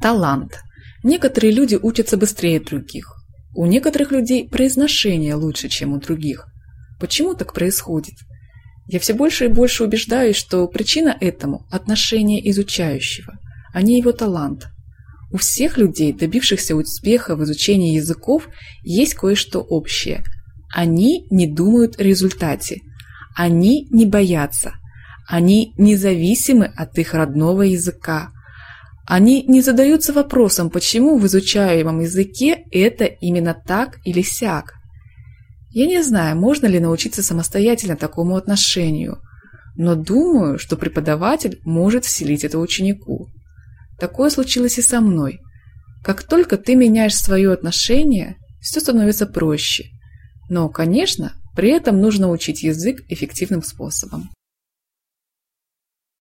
Талант. Некоторые люди учатся быстрее других. У некоторых людей произношение лучше, чем у других. Почему так происходит? Я все больше и больше убеждаюсь, что причина этому – отношение изучающего, а не его талант. У всех людей, добившихся успеха в изучении языков, есть кое-что общее. Они не думают о результате. Они не боятся. Они независимы от их родного языка. Они не задаются вопросом, почему в изучаемом языке это именно так или сяк. Я не знаю, можно ли научиться самостоятельно такому отношению, но думаю, что преподаватель может вселить это ученику. Такое случилось и со мной. Как только ты меняешь свое отношение, все становится проще. Но, конечно, при этом нужно учить язык эффективным способом.